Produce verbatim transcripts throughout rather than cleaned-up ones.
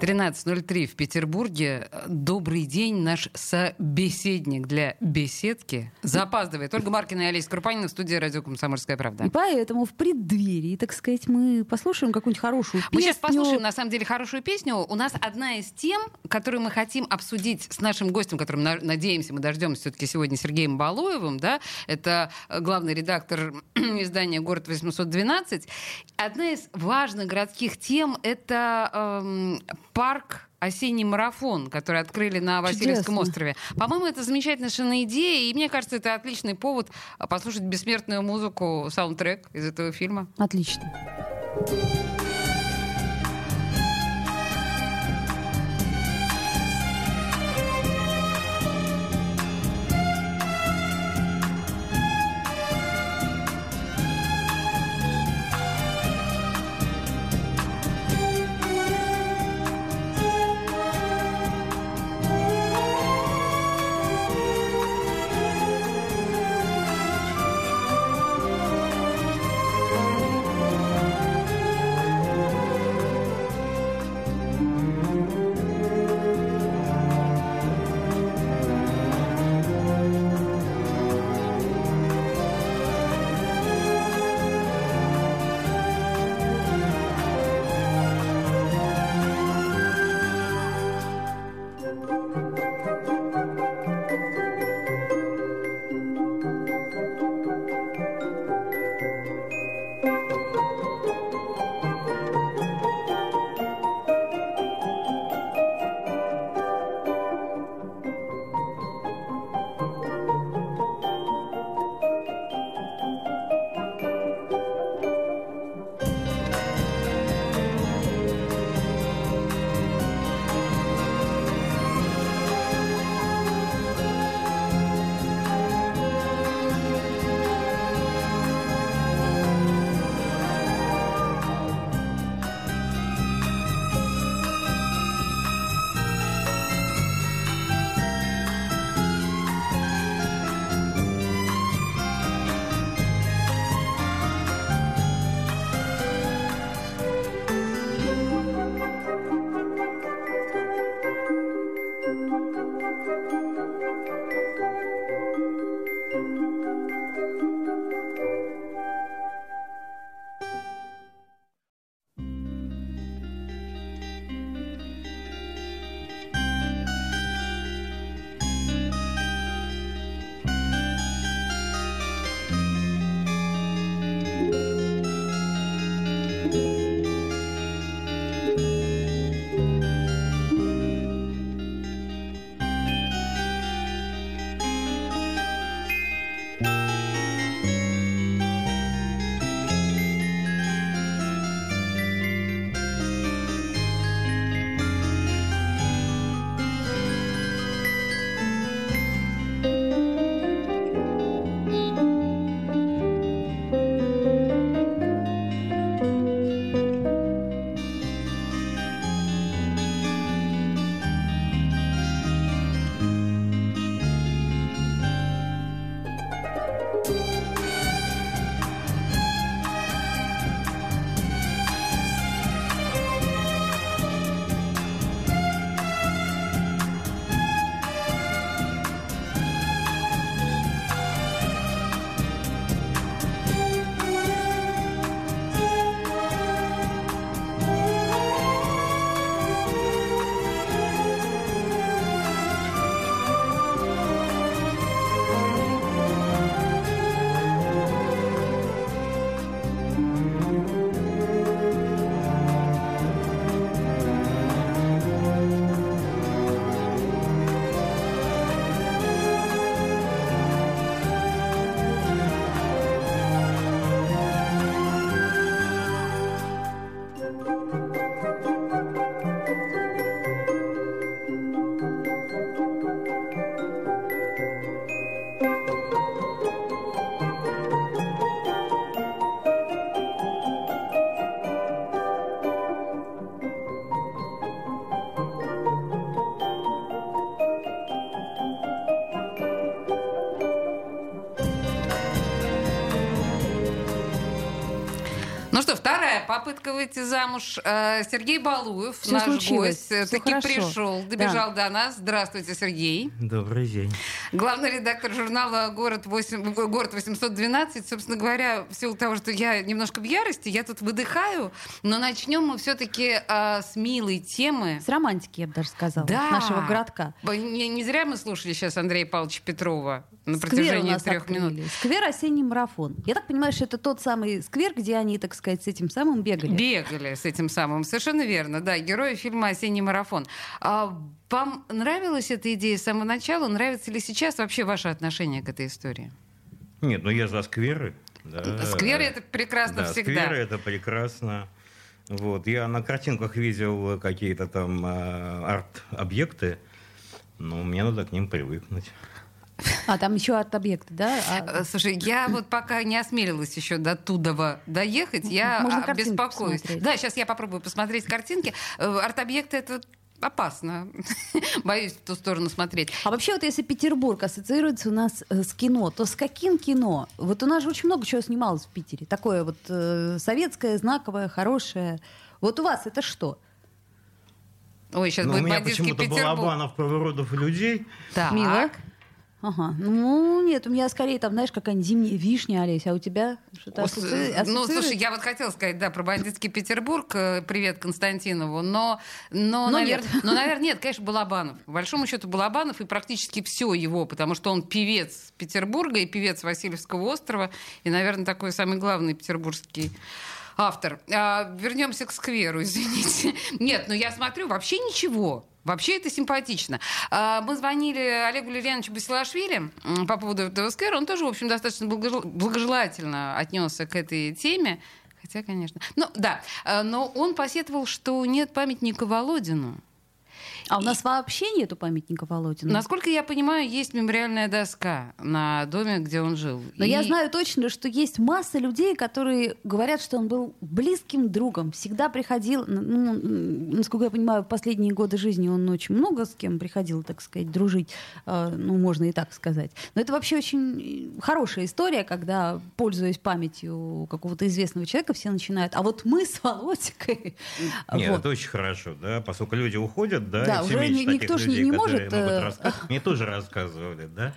тринадцать ноль три в Петербурге. Добрый день, наш собеседник для беседки запаздывает. Ольга Маркина и Олеся Крупанина в студии радио «Комсомольская правда». Поэтому в преддверии, так сказать, мы послушаем какую-нибудь хорошую песню. Мы сейчас послушаем, на самом деле, хорошую песню. У нас одна из тем, которую мы хотим обсудить с нашим гостем, которым, надеемся, мы дождемся все-таки сегодня, Сергеем Балуевым. Да? Это главный редактор издания «Город восемьсот двенадцать». Одна из важных городских тем — это... Эм, парк «Осенний марафон», который открыли на Василевском острове. По-моему, это замечательная совершенно идея, и мне кажется, это отличный повод послушать бессмертную музыку, саундтрек из этого фильма. Отлично. Ну что, вторая попытка выйти замуж. Сергей Балуев, Все наш случилось. гость, Все таки хорошо. пришел, добежал да. до нас. Здравствуйте, Сергей. Добрый день. Главный редактор журнала «Город, восемь, город восемьсот двенадцать». Собственно говоря, в силу того, что я немножко в ярости, я тут выдыхаю, но начнем мы все-таки э, с милой темы. С романтики, я бы даже сказала, да. нашего городка. Не, не зря мы слушали сейчас Андрея Павловича Петрова на сквер протяжении трех открыли. минут. Сквер «Осенний марафон». Я так понимаю, что это тот самый сквер, где они, так сказать, с этим самым бегали. Бегали с этим самым, совершенно верно. Да, герои фильма «Осенний марафон». А вам нравилась эта идея с самого начала? Нравится ли сейчас вообще ваше отношение к этой истории? Нет, ну я за скверы. Да. Скверы — это прекрасно да, всегда. Скверы — это прекрасно. Вот. Я на картинках видел какие-то там э, арт-объекты, но мне надо к ним привыкнуть. А, там еще арт-объекты, да? А... Слушай, я вот пока не осмелилась еще до Тудова доехать, я беспокоюсь. Посмотреть. Да, сейчас я попробую посмотреть картинки. Арт-объекты — это опасно. Боюсь в ту сторону смотреть. А вообще, вот если Петербург ассоциируется у нас с кино, то с каким кино? Вот у нас же очень много чего снималось в Питере. Такое вот э, советское, знаковое, хорошее. Вот у вас это что? Ой, сейчас Но будет бандитский Петербург. У меня почему-то Балабанов, Поворотов и людей. Так. Мило. Ага. Ну, нет, у меня скорее там, знаешь, какая-нибудь зимняя вишня, Олеся, а у тебя что-то О, ассоци... Ну, слушай, я вот хотела сказать, да, про бандитский Петербург, привет Константинову, но, но, но наверное, нет. Но, наверное, нет, конечно, Балабанов. По большому счету Балабанов и практически все его, потому что он певец Петербурга и певец Василевского острова, и, наверное, такой самый главный петербургский автор. А, вернемся к скверу, извините. Нет, ну я смотрю, вообще ничего. Вообще это симпатично. Мы звонили Олегу Лирионовичу Басилашвили по поводу этого сквера. Он тоже, в общем, достаточно благожелательно отнесся к этой теме. Хотя, конечно... Ну, да. Но он посетовал, что нет памятника Володину. А у нас И... вообще нету памятника Володину? Насколько я понимаю, есть мемориальная доска на доме, где он жил. Но И... я знаю точно, что есть масса людей, которые говорят, что он был близким другом. Всегда приходил... Ну, насколько я понимаю, в последние годы жизни он очень много с кем приходил, так сказать, дружить. Ну, можно и так сказать. Но это вообще очень хорошая история, когда, пользуясь памятью какого-то известного человека, все начинают: а вот мы с Володькой... Нет, вот. Это очень хорошо, да, поскольку люди уходят, да, да, уже никто же не может... Мне тоже рассказывали, да?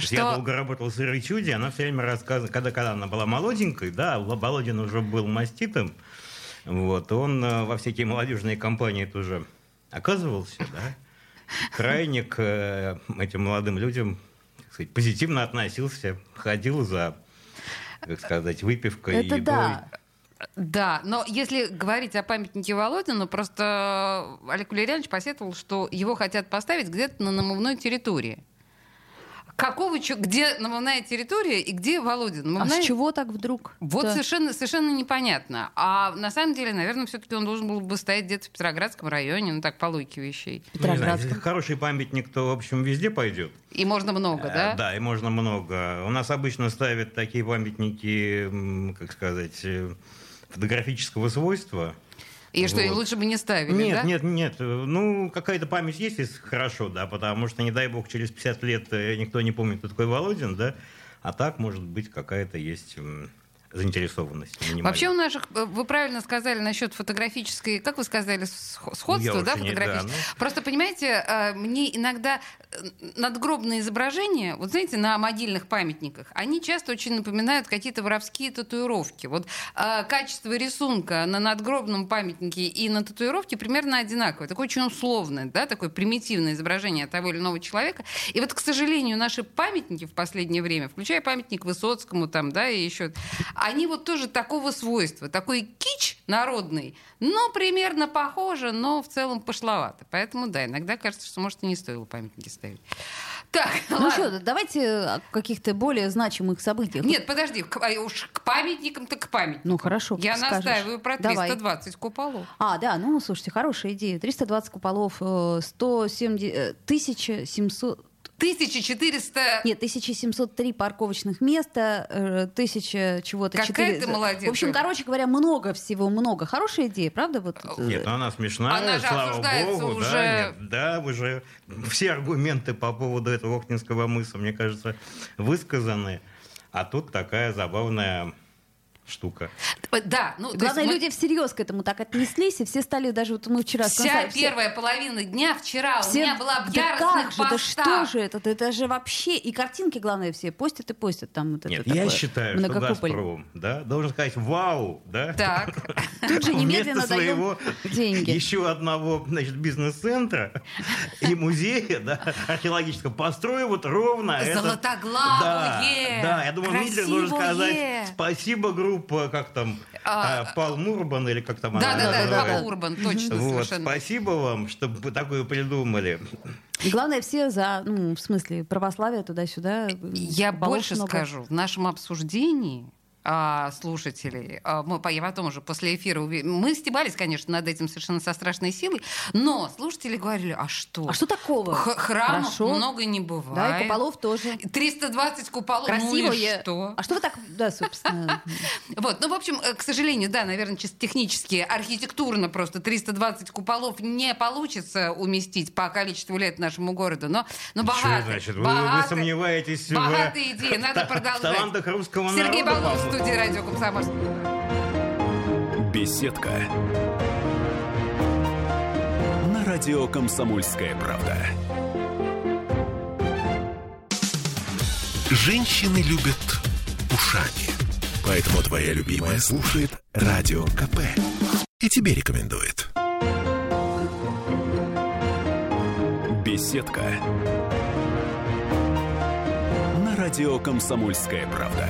Что? Я долго работал с Ирой Чуди, она все время рассказывала, когда, когда она была молоденькой, да, Володин уже был маститым, вот, он во всякие молодежные компании тоже оказывался, да, крайне к этим молодым людям, так сказать, позитивно относился, ходил за, как сказать, выпивкой. Это да. Да, но если говорить о памятнике Володину, просто Олег Лирионович посетовал, что его хотят поставить где-то на намывной территории. Какого, где намывная территория и где Володин? Намывная... А с чего так вдруг? Вот да. совершенно, совершенно непонятно. А на самом деле, наверное, все-таки он должен был бы стоять где-то в Петроградском районе, ну так, по логике вещей. Ну, не знаю, если хороший памятник, то, в общем, везде пойдет. И можно много, да? А, да, и можно много. У нас обычно ставят такие памятники, как сказать, фотографического свойства. И вот. Что, и лучше бы не ставили, нет, да? Нет, нет, нет. Ну, какая-то память есть, если хорошо, да, потому что, не дай бог, через пятьдесят лет никто не помнит, кто такой Володин, да, а так, может быть, какая-то есть заинтересованность. Вообще у наших, вы правильно сказали насчет фотографической, как вы сказали, сходства, да, фотографическое. Да, ну... Просто, понимаете, мне иногда надгробные изображения, вот знаете, на могильных памятниках, они часто очень напоминают какие-то воровские татуировки. Вот качество рисунка на надгробном памятнике и на татуировке примерно одинаковое. Такое очень условное, да, такое примитивное изображение того или иного человека. И вот, к сожалению, наши памятники в последнее время, включая памятник Высоцкому там, да, и еще... Они вот тоже такого свойства. Такой кич народный, но примерно похоже, но в целом пошловато. Поэтому, да, иногда кажется, что, может, и не стоило памятники ставить. Так, ну что, давайте о каких-то более значимых событиях. Нет, подожди, к, уж к памятникам-то к памятникам. Ну, хорошо, я скажешь. настаиваю про триста двадцать Давай. куполов. А, да, ну, слушайте, хорошая идея. триста двадцать куполов, сто семьдесят, тысяча семьсот... тысяча четыреста... Нет, тысяча семьсот три парковочных места, тысяча чего-то... Какая четыре... ты молодец. В общем, короче говоря, много всего, много. Хорошая идея, правда? Вот... Нет, она смешная, она же слава богу. Уже... Да, нет, да, уже все аргументы по поводу этого Охтинского мыса, мне кажется, высказаны. А тут такая забавная... штука. Да, ну, главное, мы... люди всерьез к этому так отнеслись, и все стали даже, вот мы вчера... Вся сказали, первая все... половина дня вчера все... у меня была в яростных постах. Да что же это? Это же вообще... И картинки, главное, все постят и постят. Там вот нет, это я считаю, что Газпром, да, должен сказать «Вау!», да? Так. Тут же немедленно даем деньги. Еще одного, значит, бизнес-центра и музея, да, археологического, построю вот ровно... Золотоглавые! Да, я думаю, Митрин должен сказать «Спасибо, группа», как там, а, Пал Мурбан, или как там да, она да, называется. Да, да, Пал Мурбан, точно, вот, совершенно. Спасибо вам, что вы такое придумали. И главное, все за, ну, в смысле, православие туда-сюда. Я больше много. скажу, в нашем обсуждении а, слушателей, а, мы потом уже после эфира, мы стебались, конечно, над этим совершенно со страшной силой, но слушатели говорили, а что? А что такого? Х- храмов Хорошо. много не бывает. Да, и куполов тоже. триста двадцать куполов. Красивые. Ну и что? А что вы так, да, собственно. Вот, ну, в общем, к сожалению, да, наверное, чисто технически, архитектурно просто триста двадцать куполов не получится уместить по количеству лет нашему городу, но богатые. Что значит? Вы сомневаетесь в... Богатые идеи, надо продолжать. В талантах русского народа. Сергей Балуев, в студии радио «Комсомольская». Беседка на радио «Комсомольская правда». Женщины любят ушами, поэтому твоя любимая слушает радио КП и тебе рекомендует. Беседка на радио «Комсомольская правда».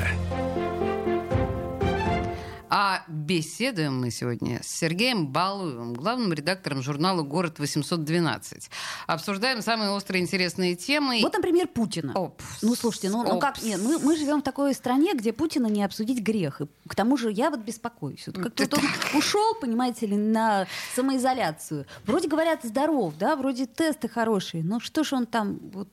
А беседуем мы сегодня с Сергеем Балуевым, главным редактором журнала «Город восемьсот двенадцать». Обсуждаем самые острые интересные темы. Вот, например, Путина. Опс. Ну, слушайте, ну, ну как? Нет, мы, мы живем в такой стране, где Путина не обсудить грех. И к тому же я вот беспокоюсь. Вот как-то вот он ушел, понимаете ли, на самоизоляцию. Вроде, говорят, здоров, да, вроде тесты хорошие. Но что ж он там вот...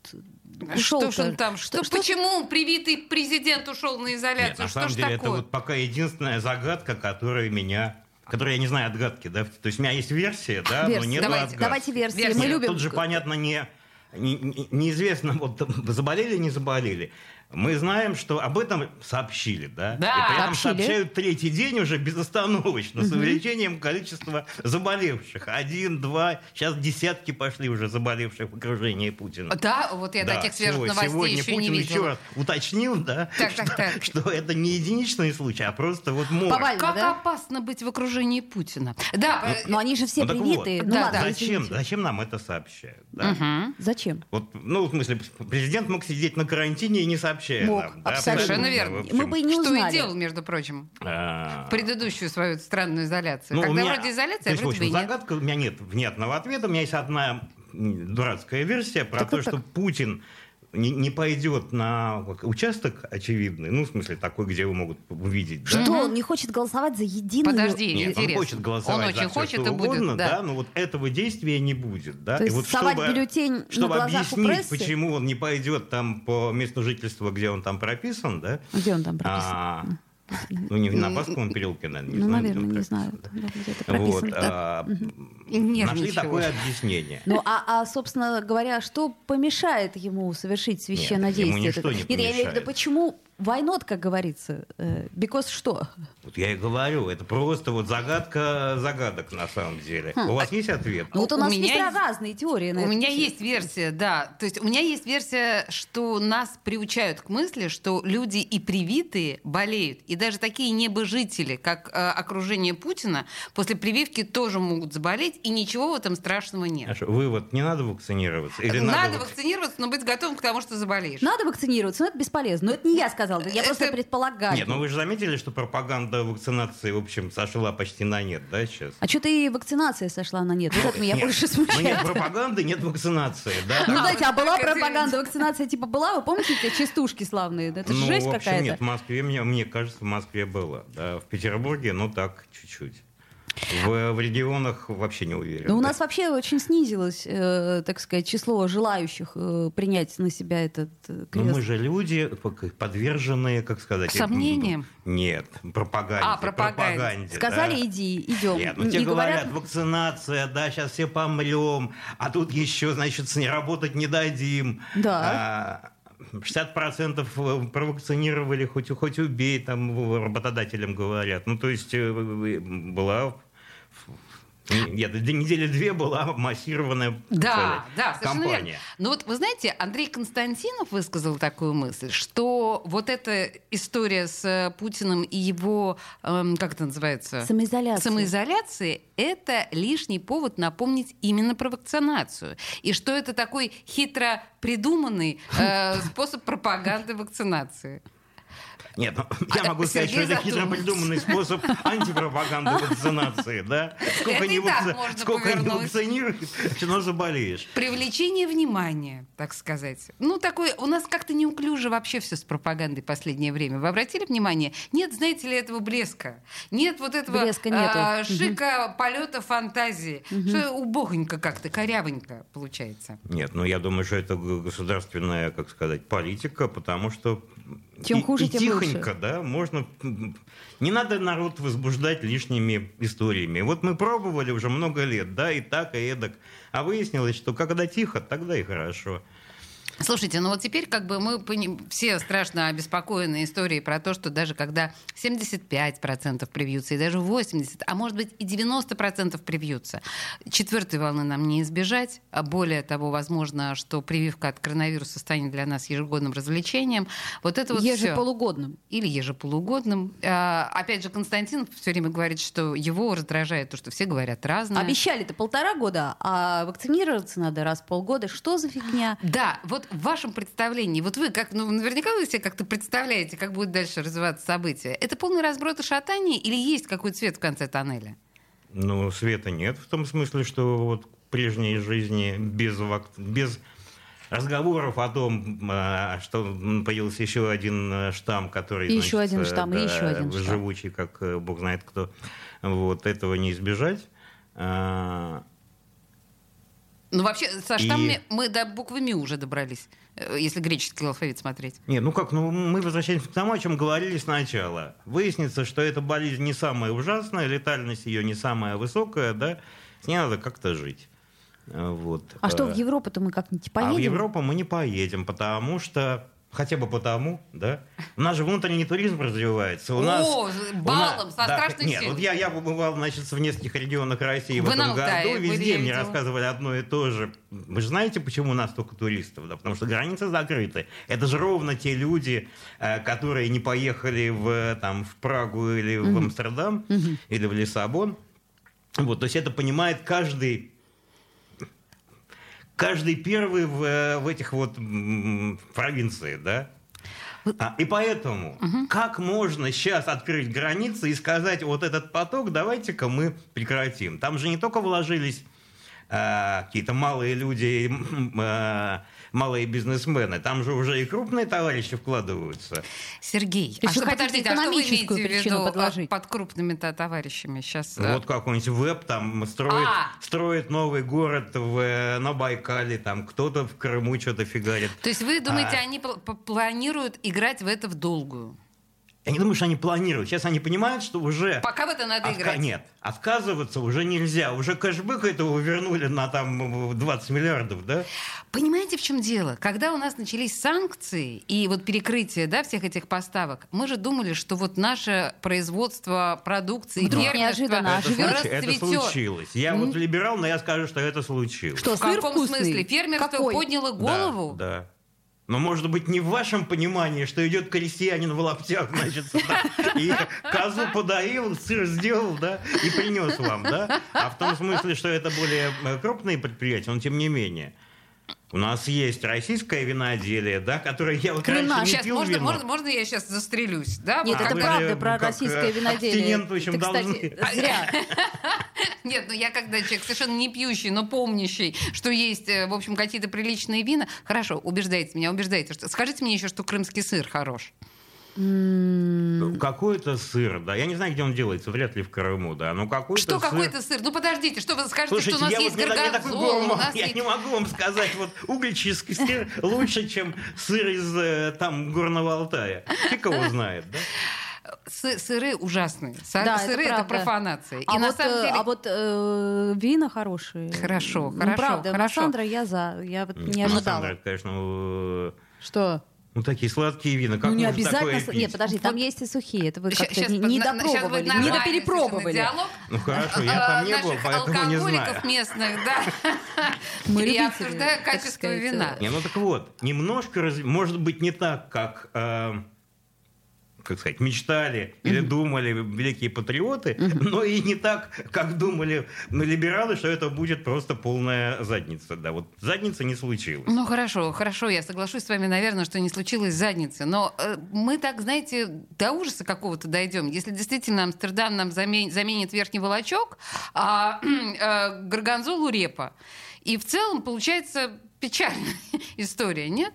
Ушел-то. Что же он там? Что, что, почему что... привитый президент ушел на изоляцию? Нет, на что самом деле, такое? Это вот пока единственная загадка, которая меня... Которая, я не знаю, отгадки, да? То есть у меня есть версия, да, версия. но нет отгадки. Давайте версии. Версия. Мы нет, любим... Тут же, понятно, не, не, неизвестно, вот, заболели или не заболели. Мы знаем, что об этом сообщили, да? да. И при этом сообщили. сообщают третий день уже безостановочно, угу. с увеличением количества заболевших. Один, два, сейчас десятки пошли уже заболевших в окружении Путина. Да, вот я да. таких свежих новостей сегодня еще Путин не видела. Еще раз уточнил, да, так, что, так, так. что это не единичный случай, а просто вот мор. Повально, как да? опасно быть в окружении Путина. Да, ну, но они же все ну, привитые. Вот. Ну, да, ладно, да. Зачем, зачем нам это сообщают? Да? Угу. Зачем? Вот, ну, в смысле, президент мог сидеть на карантине и не сообщать. Мог, нам, да, совершенно верно. Мы бы и не узнали. Что и делал, между прочим, в предыдущую свою странную изоляцию. Ну, когда меня... вроде изоляция, а вроде бы и нет. Загадка, у меня нет внятного ответа. У меня есть одна дурацкая версия про так, то, так. что Путин не, не пойдет на участок очевидный, ну, в смысле, такой, где его могут увидеть. Да? Что, он не хочет голосовать за единую... Подожди, нет, интересно. Он хочет голосовать он очень за все, что угодно, будет, да. да, но вот этого действия не будет. Да? То и есть вот совать чтобы, бюллетень чтобы на глазах у прессы? Чтобы объяснить, почему он не пойдет там по месту жительства, где он там прописан, да? Где он там прописан? А-а-а. Ну, не на Басковом переулке, наверное, не ну, знаю. Наверное, не знаю. Вот, да. а, Нет, нашли ничего. Такое объяснение. Ну, а, а, собственно говоря, что помешает ему совершить священное Нет, действие? Ему ничто не Нет, помешает. Я имею в виду, почему... Why not, как говорится? Because что? Вот я и говорю, это просто вот загадка загадок на самом деле. Хм. У вас а... есть ответ? Ну, вот у, у нас есть разные теории. На у меня тему. есть версия, да. То есть у меня есть версия, что нас приучают к мысли, что люди и привитые болеют. И даже такие небожители, как э, окружение Путина, после прививки тоже могут заболеть, и ничего в этом страшного нет. А что, вывод, не надо вакцинироваться? Или надо надо вакцинироваться, но быть готовым к тому, что заболеешь. Надо вакцинироваться, но это бесполезно. Но это не я сказала. Я просто это... предполагаю. Нет, ну вы же заметили, что пропаганда вакцинации, в общем, сошла почти на нет, да, сейчас? А что-то и вакцинация сошла на нет. Вот это меня нет. больше смущает. Ну нет пропаганды, нет вакцинации, да? Ну, знаете, а была пропаганда, вакцинация типа была? Вы помните эти частушки славные? Это же жесть какая-то. Ну, вообще нет, в Москве, мне кажется, в Москве было. В Петербурге, ну так, чуть-чуть. В, в регионах вообще не уверен. Но да. У нас вообще очень снизилось, э, так сказать, число желающих э, принять на себя этот крест. Но мы же люди, подверженные, как сказать... Сомнениям? Нет, пропаганде. А, пропаганде. пропаганде Сказали, да. иди, идем. Нет, ну те говорят, говорят, вакцинация, да, сейчас все помрем, а тут еще, значит, работать не дадим. Да. А, шестьдесят процентов провакцинировали, хоть, хоть убей, там работодателям говорят. Ну, то есть была... Нет, недели две была массированная да, да, кампания. Но вот вы знаете, Андрей Константинов высказал такую мысль, что вот эта история с Путиным и его, эм, как это называется? Самоизоляция. Самоизоляция – это лишний повод напомнить именно про вакцинацию. И что это такой хитро придуманный э, способ пропаганды вакцинации. Нет, ну, я а, могу сказать, Сергей что это хитро придуманный способ антипропаганды вакцинации, да? Сколько не вакцинируют, все равно заболеешь. Привлечение внимания, так сказать. Ну, такое, у нас как-то неуклюже вообще все с пропагандой в последнее время. Вы обратили внимание? Нет, знаете ли, этого блеска. Нет вот этого а, шика угу. полета фантазии. Угу. Что убогонько как-то, корявонько получается. Нет, ну я думаю, что это государственная, как сказать, политика, потому что... Чем и, хуже, и тем тихонько, лучше. Да, можно... Не надо народ возбуждать лишними историями. Вот мы пробовали уже много лет, да, и так, и эдак. А выяснилось, что когда тихо, тогда и хорошо. Слушайте, ну вот теперь как бы мы все страшно обеспокоены историей про то, что даже когда семьдесят пять процентов привьются, и даже восемьдесят процентов, а может быть и девяносто процентов привьются, четвертой волны нам не избежать. Более того, возможно, что прививка от коронавируса станет для нас ежегодным развлечением. Вот это вот ежеполугодным. Всё. Или ежеполугодным. А, опять же, Константин все время говорит, что его раздражает то, что все говорят разное. Обещали-то полтора года, а вакцинироваться надо раз в полгода. Что за фигня? Да, вот в вашем представлении, вот вы, как, ну, наверняка вы себе как-то представляете, как будут дальше развиваться события. Это полный разброд и шатание или есть какой-то свет в конце тоннеля? Ну, света нет в том смысле, что вот в прежней жизни без, вак... без разговоров о том, что появился еще один штамм, который... Еще значит, один штамм, да, и еще один штамм. Живучий, как бог знает кто. Вот этого не избежать. Ну, вообще, со штаммами и... мы до буквы МИ уже добрались, если греческий алфавит смотреть. Нет, ну как, ну мы возвращаемся к тому, о чем говорили сначала. Выяснится, что эта болезнь не самая ужасная, летальность ее не самая высокая, да, с ней надо как-то жить. Вот. А что, в Европу-то мы как-нибудь поедем? А в Европу мы не поедем, потому что... Хотя бы потому, да? У нас же внутренний туризм развивается. У О, нас, баллом, у нас, со да, страшной силой. Нет, вот я, я побывал, значит, в нескольких регионах России Вы в этом Алтае, году. Везде мне рассказывали одно и то же. Вы же знаете, почему у нас столько туристов? Да? Потому что границы закрыты. Это же ровно те люди, которые не поехали в, там, в Прагу или в угу. Амстердам, угу. или в Лиссабон. Вот, то есть это понимает каждый... Каждый первый в, в этих вот провинции, да? А, и поэтому, угу. как можно сейчас открыть границы и сказать, вот этот поток давайте-ка мы прекратим? Там же не только вложились э, какие-то малые люди, э, малые бизнесмены, там же уже и крупные товарищи вкладываются. Сергей, а что, подождите, а что вы имеете в виду под крупными-то товарищами сейчас? Вот какой-нибудь веб там строит, строит новый город в, на Байкале, там кто-то в Крыму что-то фигарит. То есть вы думаете, а... они планируют играть в это в долгую? Я не думаю, что они планируют. Сейчас они понимают, что уже... Пока в это надо отка... играть. Нет, отказываться уже нельзя. Уже кэшбэк этого вернули на там, двадцать миллиардов, да? Понимаете, в чем дело? Когда у нас начались санкции и вот перекрытие, да, всех этих поставок, мы же думали, что вот наше производство продукции... Вдруг да. неожиданно оживет. Это случилось. Я mm. вот либерал, но я скажу, что это случилось. Что, в каком вкусный? Смысле? Фермерство Какой? Подняло голову? Да, да. Но, может быть, не в вашем понимании, что идет крестьянин в лаптях, значит, и козу подоил, сыр сделал, да, и принес вам, да? А в том смысле, что это более крупные предприятия, но тем не менее. У нас есть российское виноделие, да, которое я вот Крина. Раньше не сейчас пил можно, вино. Можно, можно я сейчас застрелюсь? Да? Нет, а это правда про российское виноделие. В общем, это, кстати, должны... зря. Нет, ну я когда человек совершенно не пьющий, но помнящий, что есть, в общем, какие-то приличные вина, хорошо, убеждайте меня, убеждайте. Что... Скажите мне еще, что крымский сыр хорош. Mm. Какой-то сыр, да. Я не знаю, где он делается, вряд ли в Крыму, да. Но какой-то что сыр... какой-то сыр? Ну подождите, что вы скажете, Слушайте, что у нас есть вот горганзола? Нас я есть... не могу вам сказать, вот угольческий сыр лучше, чем сыр из там Горного Алтая. Фиг его знает, да? Сыры ужасные. Да, сыры это, это профанация. А, и вот, деле... а вот э, вина хорошие. Хорошо, ну, хорошо. Правда, хорошо. Массандра я за. Я вот не ожидала. Массандра, конечно... Что? Ну, такие сладкие вина. Как ну, не обязательно. С... Нет, подожди, там есть и сухие. Это вы как-то щас, не, не допробовали, не доперепробовали. Ну, хорошо, я там не был, поэтому не знаю. Алкоголиков местных, да. Я обсуждаю качество вина. Ну, так вот, немножко, может быть, не так, как... как сказать, мечтали mm-hmm. или думали великие патриоты, mm-hmm. но и не так, как думали ну, либералы, что это будет просто полная задница. Да, вот задница не случилась. Ну, хорошо, хорошо, я соглашусь с вами, наверное, что не случилась задница, но э, мы так, знаете, до ужаса какого-то дойдем. Если действительно Амстердам нам замен... заменит верхний волочок, а э, Горганзолу репа. И в целом получается печальная история, нет?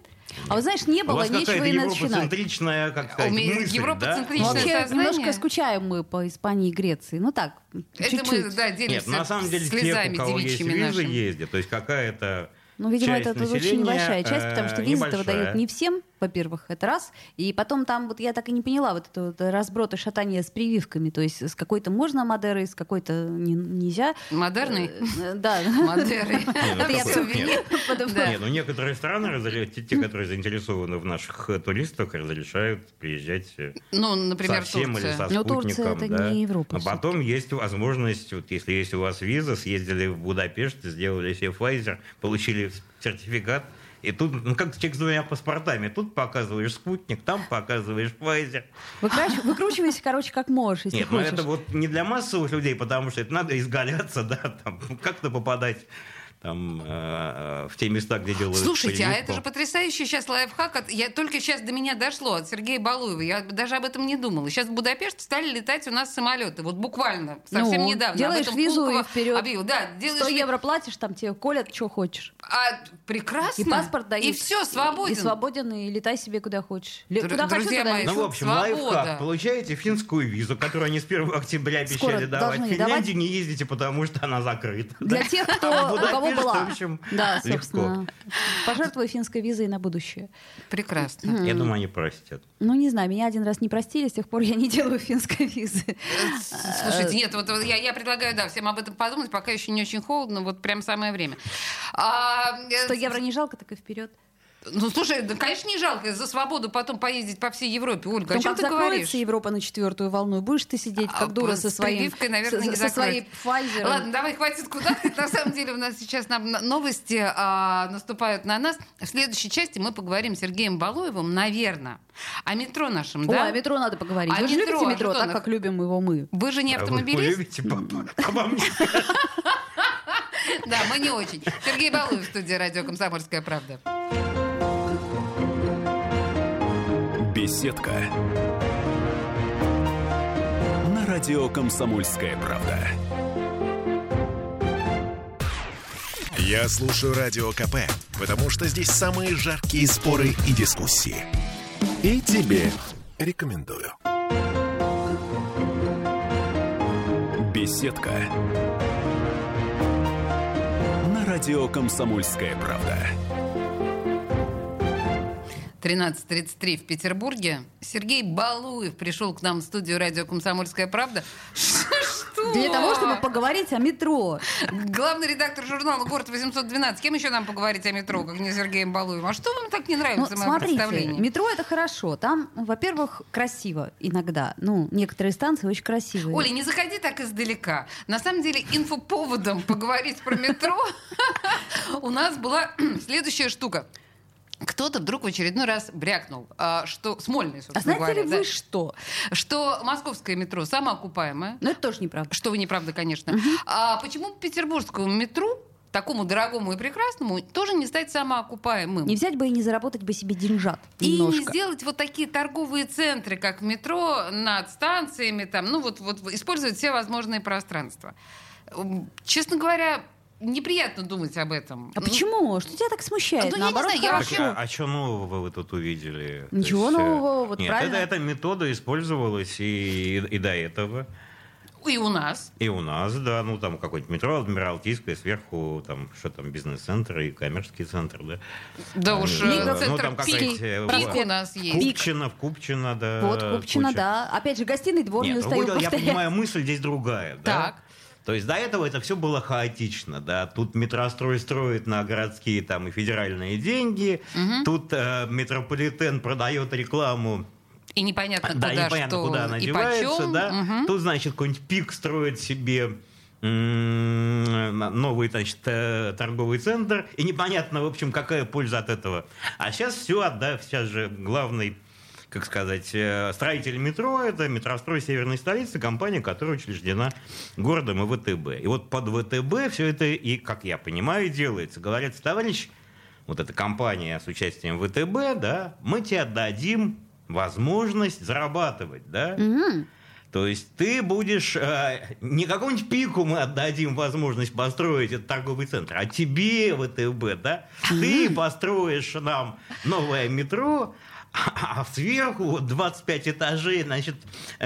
А вот, знаешь, не было, нечего и начинать. Как сказать, мысль, европоцентричное да? Вообще, сознание. Немножко скучаем мы по Испании и Греции. Ну так, это чуть-чуть. Мы, да, делимся. Нет, на самом деле, слезами тех, у кого есть визы, ездят. То есть какая-то ну, видимо, часть это очень небольшая часть, потому что визы-то выдают не всем, во-первых, это раз. И потом там, вот я так и не поняла, вот это вот разброд и шатание с прививками. То есть с какой-то можно Мадерой, с какой-то не, нельзя. Модерной? Да. Модерой. Нет, ну некоторые страны, те, которые заинтересованы в наших туристах, разрешают приезжать совсем или со спутником. Но Турция — это не Европа. А потом есть возможность, вот если есть у вас виза, съездили в Будапешт, сделали себе Pfizer, получили сертификат, и тут, ну, как человек с двумя паспортами. Тут показываешь спутник, там показываешь Pfizer. Выкруч... Выкручивайся, короче, как можешь, если Нет, хочешь. Нет, ну это вот не для массовых людей, потому что это надо изгаляться, да, там, как-то попадать там, э, в те места, где делают... Слушайте, прививку. А это же потрясающий сейчас лайфхак. От... Я только сейчас до меня дошло от Сергея Балуева. Я даже об этом не думала. Сейчас в Будапешт стали летать у нас самолеты. Вот буквально, совсем ну, недавно. Делаешь визу и вперед. Объявил. Да, делаешь... сто евро платишь, там тебе колят, что хочешь. А, прекрасно. И паспорт даешь. И все, свободен. И, и свободен, и летай себе куда хочешь. Др- куда хочу, туда лечу. Ну, в общем, свобода. Лайфхак. Получаете финскую визу, которую они с первого октября обещали давать. В Финляндии не ездите, потому что она закрыта. Для тех, кто... была. В общем, да, собственно. Легко. Пожертвую финской визой на будущее. Прекрасно. Я думаю, они простят. Ну, не знаю, меня один раз не простили, с тех пор я не делаю финской визы. Слушайте, нет, вот я, я предлагаю, да, всем об этом подумать, пока еще не очень холодно, вот прям самое время. А... сто евро не жалко, так и вперед. Ну, слушай, да, конечно, не жалко за свободу потом поездить по всей Европе, Ольга. Ну, о чем ты говоришь? Закроется Европа на четвертую волну, будешь ты сидеть как а, дура со своим, прививкой, наверное, не со своей Pfizer. Ладно, давай, хватит куда-то. На самом деле у нас сейчас новости наступают на нас. В следующей части мы поговорим с Сергеем Балуевым, наверное, о метро нашем, да? О, о метро надо поговорить. Вы же любите метро так, как любим его мы. Вы же не автомобилист? Вы любите обо мне. Да, мы не очень. Сергей Балуев в студии радио «Комсомольская правда». Беседка на радио «Комсомольская правда». Я слушаю радио КП, потому что здесь самые жаркие споры и дискуссии. И тебе рекомендую. Беседка на радио «Комсомольская правда». тринадцать тридцать три в Петербурге. Сергей Балуев пришел к нам в студию радио «Комсомольская правда». Что? Для того, чтобы поговорить о метро. Главный редактор журнала «Город восемьсот двенадцать». С кем еще нам поговорить о метро, как не с Сергеем Балуевым? А что вам так не нравится, ну, мое смотрите, представление? Метро — это хорошо. Там, во-первых, красиво иногда. Ну, некоторые станции очень красивые. Оля, не заходи так издалека. На самом деле, инфоповодом поговорить про метро у нас была следующая штука. Кто-то вдруг в очередной раз брякнул, что Смольный, собственно, а знаете говоря, ли вы да, что? Что московское метро самоокупаемое. Ну, это тоже неправда. Что вы неправда, конечно. Угу. А почему петербургскому метро, такому дорогому и прекрасному, тоже не стать самоокупаемым? Не взять бы и не заработать бы себе деньжат немножко. И не сделать вот такие торговые центры, как метро, над станциями, там, ну вот, вот использовать все возможные пространства. Честно говоря... неприятно думать об этом. А почему? Что тебя так смущает? Ну, наоборот, я не знаю, я вообще... так, а, а что нового вы тут увидели? Ничего есть, нового, вот нет, правильно. Нет, эта метода использовалась и, и, и до этого. И у нас. И у нас, да. Ну, там какое-нибудь метро Адмиралтейское, сверху там, что там, бизнес-центры и коммерческий центр, да. Да уж, а, центр ну, там пик у нас есть. Купчино, в Купчино, да. Вот, Купчино, куча. Да. Опять же, гостиный двор Нет, не устаю повторять. Я понимаю, мысль здесь другая, да. Так. То есть до этого это все было хаотично, да. Тут метрострой строит на городские там, и федеральные деньги, угу. тут э, метрополитен продает рекламу. И непонятно, да, куда, непонятно, что куда она и девается, почем. Да. Угу. Тут, значит, какой-нибудь пик строит себе новый, значит, торговый центр. И непонятно, в общем, какая польза от этого. А сейчас все, да, сейчас же главный, как сказать, строитель метро — это метрострой северной столицы, компания, которая учреждена городом и ВТБ. И вот под ВТБ все это, и, как я понимаю, делается. Говорят, товарищ, вот эта компания с участием ВТБ, да, мы тебе дадим возможность зарабатывать, да. Mm-hmm. То есть ты будешь... Э, не какому-нибудь пику мы отдадим возможность построить этот торговый центр, а тебе, ВТБ, да? Ты построишь нам новое метро, а сверху двадцать пять этажей, значит,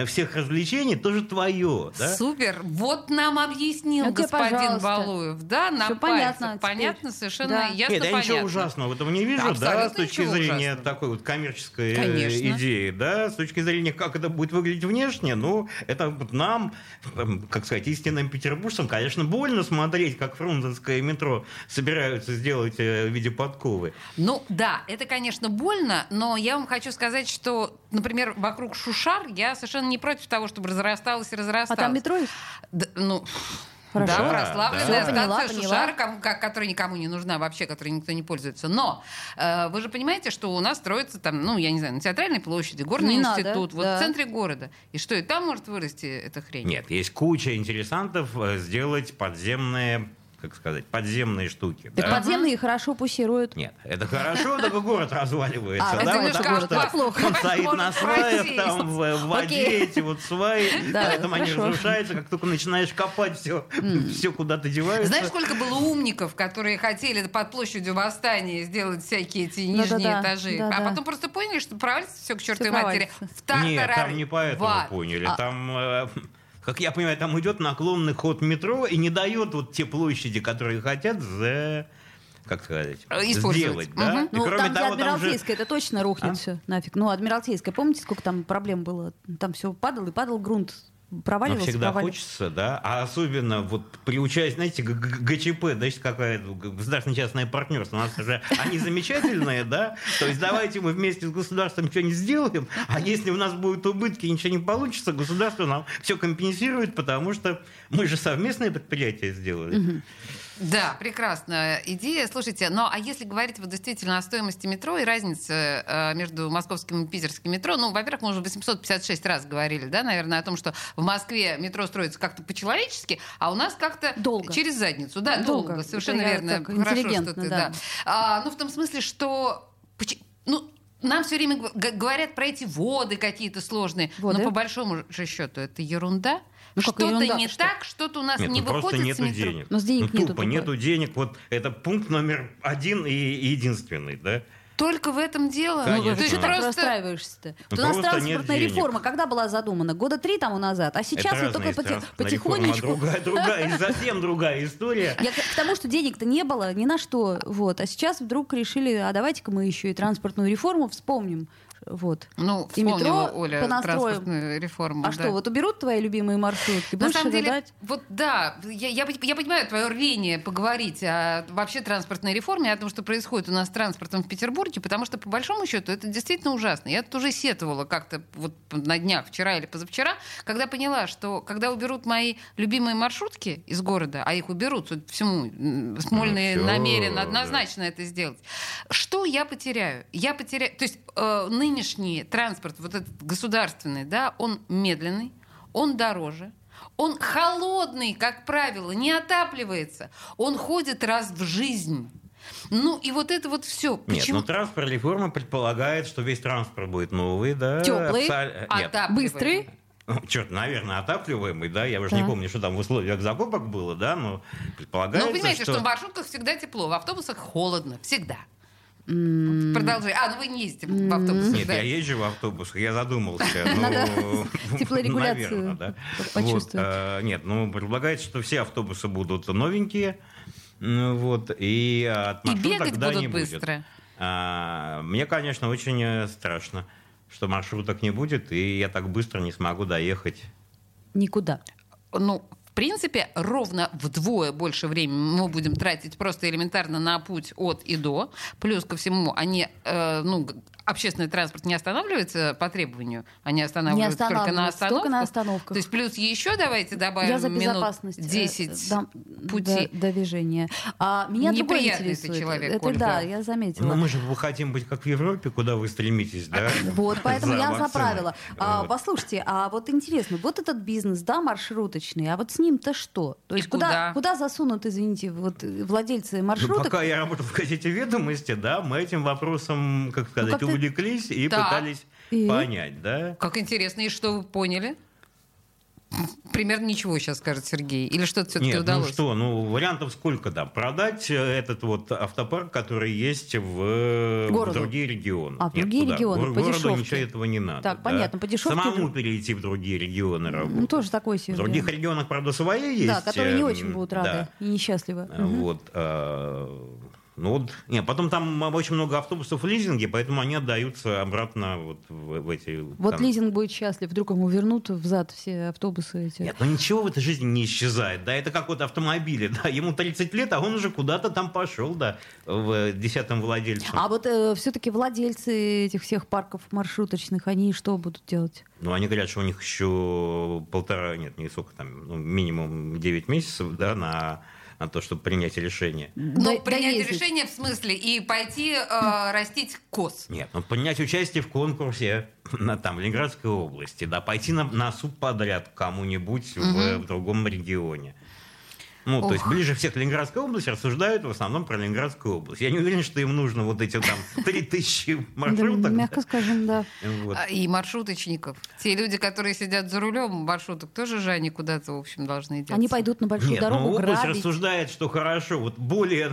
всех развлечений тоже твое, да? Супер! Вот нам объяснил, ну, господин Балуев. Да, нам все понятно. Понятно, совершенно да. ясно, Нет, я понятно. Ничего ужасного в этом не вижу, да, да с точки зрения ужасного. Такой вот коммерческой Конечно. идеи, да, с точки зрения, как это будет выглядеть внешне, ну, это вот нам, как сказать, истинным петербуржцам, конечно, больно смотреть, как фрунзенское метро собираются сделать в виде подковы. Ну, да, это, конечно, больно, но я Я вам хочу сказать, что, например, вокруг Шушар я совершенно не против того, чтобы разрасталось и разрасталось. А там метро есть? Да, ну... Хорошо. Да, прославленная да. станция Шушара, которая никому не нужна вообще, которой никто не пользуется. Но э, вы же понимаете, что у нас строится там, ну, я не знаю, на Театральной площади, Горный не институт, надо, вот да. в центре города. И что, и там может вырасти эта хрень? Нет, есть куча интересантов сделать подземные... как сказать, подземные штуки. Так да? подземные хорошо пульсируют. Нет, это хорошо, только город разваливается. А, да, потому что город он стоит на сваях, там в воде эти вот сваи, поэтому они разрушаются, как только начинаешь копать, все куда-то девается. Знаешь, сколько было умников, которые хотели под площадью Восстания сделать всякие эти нижние этажи, а потом просто поняли, что провалится все к чертовой матери. Нет, там не поэтому поняли, там... Как я понимаю, там идет наклонный ход метро и не дает вот те площади, которые хотят, за... как сказать, сделать. Угу. Да? Ну, и, кроме там того, Адмиралтейская, там же... это точно рухнет а? все нафиг. Ну, Адмиралтейская, помните, сколько там проблем было? Там все падал и падал грунт. Проваливался, Но всегда проваливался. Хочется, да, а особенно вот при участии, знаете, г- г- ГЧП, значит, какая-то государственно-частное партнерство, у нас уже они замечательные, да, то есть давайте мы вместе с государством что-нибудь сделаем, а если у нас будут убытки, ничего не получится, государство нам все компенсирует, потому что мы же совместные предприятия сделали. Да, прекрасная идея. Слушайте, ну а если говорить вот действительно о стоимости метро и разнице э, между московским и питерским метро, ну, во-первых, мы уже восемьсот пятьдесят шесть раз говорили, да, наверное, о том, что в Москве метро строится как-то по-человечески, а у нас как-то долго. через задницу. Да, долго. долго. Совершенно я верно. Хорошо, что ты, да. да. А, ну, в том смысле, что... Ну, нам все время говорят про эти воды какие-то сложные, воды? но по большому же счету это ерунда. Ну, что-то ерунда, не что? так, что-то у нас Нет, не ну, выходит нету с метро. Денег. Но с денег ну, нету тупо нету денег. Вот это пункт номер один и единственный, да? Только в этом дело. Конечно. Ну, ты же просто расстраиваешься-то. Ну, у нас транспортная реформа когда была задумана? Года три тому назад. А сейчас вот только поти... потихонечку... Другая, другая, совсем другая история. Я к тому, что денег-то не было ни на что. Вот. А сейчас вдруг решили, а давайте-ка мы еще и транспортную реформу вспомним. Вот. Ну, вспомнила, и метро Оля, понастроим. Транспортную реформу. А да. что, вот уберут твои любимые маршрутки? На самом деле, задать? вот да, я, я, я понимаю твое рвение поговорить о вообще транспортной реформе, о том, что происходит у нас с транспортом в Петербурге, потому что, по большому счету, это действительно ужасно. Я тут уже сетовала как-то вот на днях, вчера или позавчера, когда поняла, что когда уберут мои любимые маршрутки из города, а их уберут, судя по всему, Смольный ну, намерен однозначно да. это сделать, что я потеряю? Я потеряю... То есть, э, нынешний транспорт, вот этот государственный, да, он медленный, он дороже, он холодный, как правило, не отапливается, он ходит раз в жизнь. Ну, и вот это вот все. Почему? Нет, ну, транспорт реформа предполагает, что весь транспорт будет новый, да. Теплый, абсол... быстрый. Ну, черт, наверное, отапливаемый, да, я уже да. не помню, что там в условиях закупок было, да, но предполагается, Ну, вы понимаете, что... что в маршрутках всегда тепло, в автобусах холодно, всегда. Mm. Продолжай. А, ну вы не ездите в автобусах. Нет, да? я езжу в автобусах, я задумался. Теплорегуляцию почувствовать. Нет, ну предполагается, что все автобусы будут новенькие. И от маршруток тогда не будет. Мне, конечно, очень страшно, что маршруток не будет, и я так быстро не смогу доехать. Никуда. Ну, принципе, ровно вдвое больше времени мы будем тратить просто элементарно на путь от и до. Плюс ко всему, они, э, ну, общественный транспорт не останавливается по требованию, они останавливаются, останавливаются только, на только на остановках. То есть плюс еще давайте добавим минут десять да, пути да, движения. А меня другое интересует. Человек, это Ольга. Да, я заметила. Но мы же хотим быть как в Европе, куда вы стремитесь, да? Вот, поэтому я за правило. Послушайте, а вот интересно, вот этот бизнес, да, маршруточный, а вот с ним-то что? То есть куда куда засунут, извините, вот владельцы маршруток? Пока я работал в газете «Ведомости», да, мы этим вопросом, как сказать, увлеклись и пытались понять, да? Как интересно, и что вы поняли? Примерно ничего сейчас скажет Сергей. Или что-то все-таки Нет, удалось? Ну что, ну вариантов сколько, да. Продать этот вот автопарк, который есть в, в другие регионы. А в другие Нет, регионы, по дешевке. Ничего этого не надо. Так, да. Понятно, по дешевке. Самому перейти в другие регионы работать. Ну тоже такое себе. В других регионах, правда, свои есть. Да, которые не очень будут рады да. и несчастливы. Вот. Угу. Ну вот, нет, потом там очень много автобусов в лизинге, поэтому они отдаются обратно вот в, в эти... Вот там... лизинг будет счастлив, вдруг ему вернут взад все автобусы эти. Нет, ну ничего в этой жизни не исчезает, да, это как вот автомобили, да, ему тридцать лет, а он уже куда-то там пошел, да, в десятом владельце. А вот э, все-таки владельцы этих всех парков маршруточных, они что будут делать? Ну, они говорят, что у них еще полтора, нет, не сколько там, ну, минимум девять месяцев, да, на... на то, чтобы принять решение. Но да, принять да решение в смысле и пойти э, растить коз. Нет, ну принять участие в конкурсе на, там, Ленинградской области, да, пойти на, на субподряд кому-нибудь угу. в, в другом регионе. Ну, Ох. то есть ближе всех к Ленинградской области рассуждают в основном про Ленинградскую область. Я не уверен, что им нужно вот эти там три тысячи маршруток. Мягко скажем, да. И маршруточников. Те люди, которые сидят за рулем маршруток, тоже же они куда-то, в общем, должны идти. Они пойдут на большую дорогу грабить. Область рассуждает, что хорошо, вот более...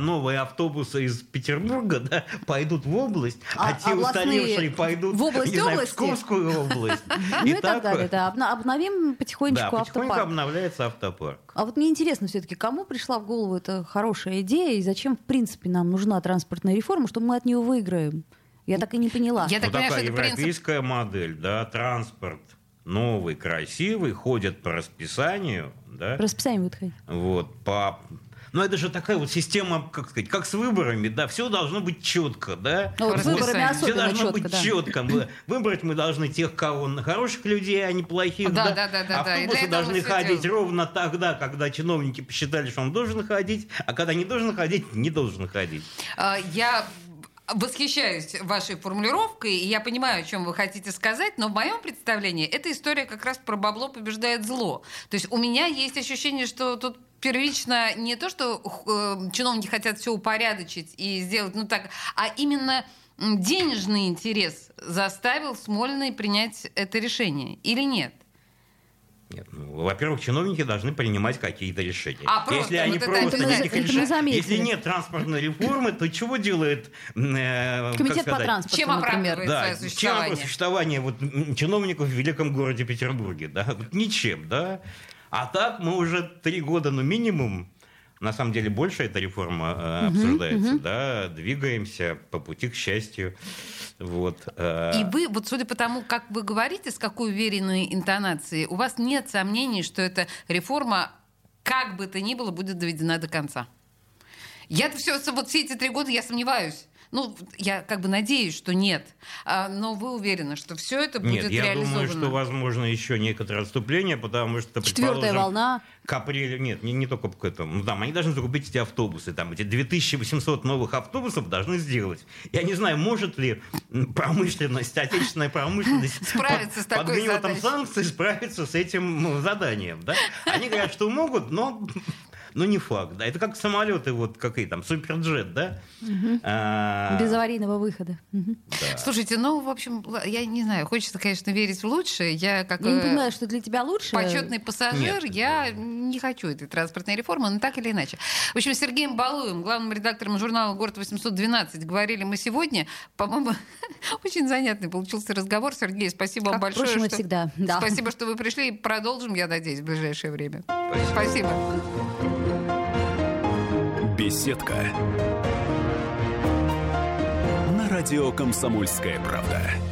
новые автобусы из Петербурга да, пойдут в область, а, а те областные... устаревшие пойдут в область, не знаю, в Псковскую область. Ну и так далее. Обновим потихонечку автопарк. Да, потихоньку обновляется автопарк. А вот мне интересно все-таки, кому пришла в голову эта хорошая идея и зачем, в принципе, нам нужна транспортная реформа, что мы от нее выиграем? Я так и не поняла. Я так понимаю, что это европейская модель, да, транспорт. Новый, красивый, ходят по расписанию. По расписанию будут ходить. Вот, по... Но это же такая вот система, как сказать, как с выборами, да, все должно быть четко, да. Ну, с выборами особенно все должно четко, быть да. четко. Выбрать мы должны тех, кого на хороших людей, а не плохих. Да, да, да, да. Автобусы да, должны ходить дело. ровно тогда, когда чиновники посчитали, что он должен ходить, а когда не должен ходить, не должен ходить. Я восхищаюсь вашей формулировкой, и я понимаю, о чем вы хотите сказать, но в моем представлении эта история как раз про бабло побеждает зло. То есть у меня есть ощущение, что тут первично не то, что э, чиновники хотят все упорядочить и сделать, ну так, а именно денежный интерес заставил Смольный принять это решение или нет? Нет, ну, во-первых, чиновники должны принимать какие-то решения. А просто, если они вот просто это, никаких это, решений, это если нет транспортной реформы, то чего делает э, комитет по транспорту? Чем оправдывается да, существование? Чем существование вот, чиновников в великом городе Петербурге? Да? Вот ничем, да. А так мы уже три года, ну минимум, на самом деле больше эта реформа э, обсуждается, uh-huh. да, двигаемся по пути к счастью. Вот, э... И вы, вот судя по тому, как вы говорите, с какой уверенной интонацией, у вас нет сомнений, что эта реформа, как бы то ни было, будет доведена до конца. Я-то все, вот все эти три года я сомневаюсь. Ну, я как бы надеюсь, что нет. А, но вы уверены, что все это будет нет, я реализовано? Я думаю, что возможно еще некоторое отступление, потому что... Четвертая волна. К апрелю... Нет, не, не только к этому. Ну, там, они должны закупить эти автобусы. Там, эти две тысячи восемьсот новых автобусов должны сделать. Я не знаю, может ли промышленность, отечественная промышленность справиться с такой задачей. Под гнетом санкций справиться с этим заданием. Да? Они говорят, что могут, но... Ну, не факт, да. Это как самолеты, вот какие там, суперджет, да? Угу. А... Без аварийного выхода. Угу. Да. Слушайте, ну, в общем, я не знаю, хочется, конечно, верить в лучшее. Я как я не понимаю, что для тебя лучше. Почетный пассажир, Нет, я да. не хочу этой транспортной реформы, но так или иначе. В общем, с Сергеем Балуевым, главным редактором журнала «Город восемьсот двенадцать», говорили мы сегодня. По-моему, очень занятный получился разговор. Сергей, спасибо вам большое. Впрочем, и всегда. Да. Спасибо, что вы пришли. И продолжим, я надеюсь, в ближайшее время. Спасибо. спасибо. Беседка. На радио «Комсомольская правда».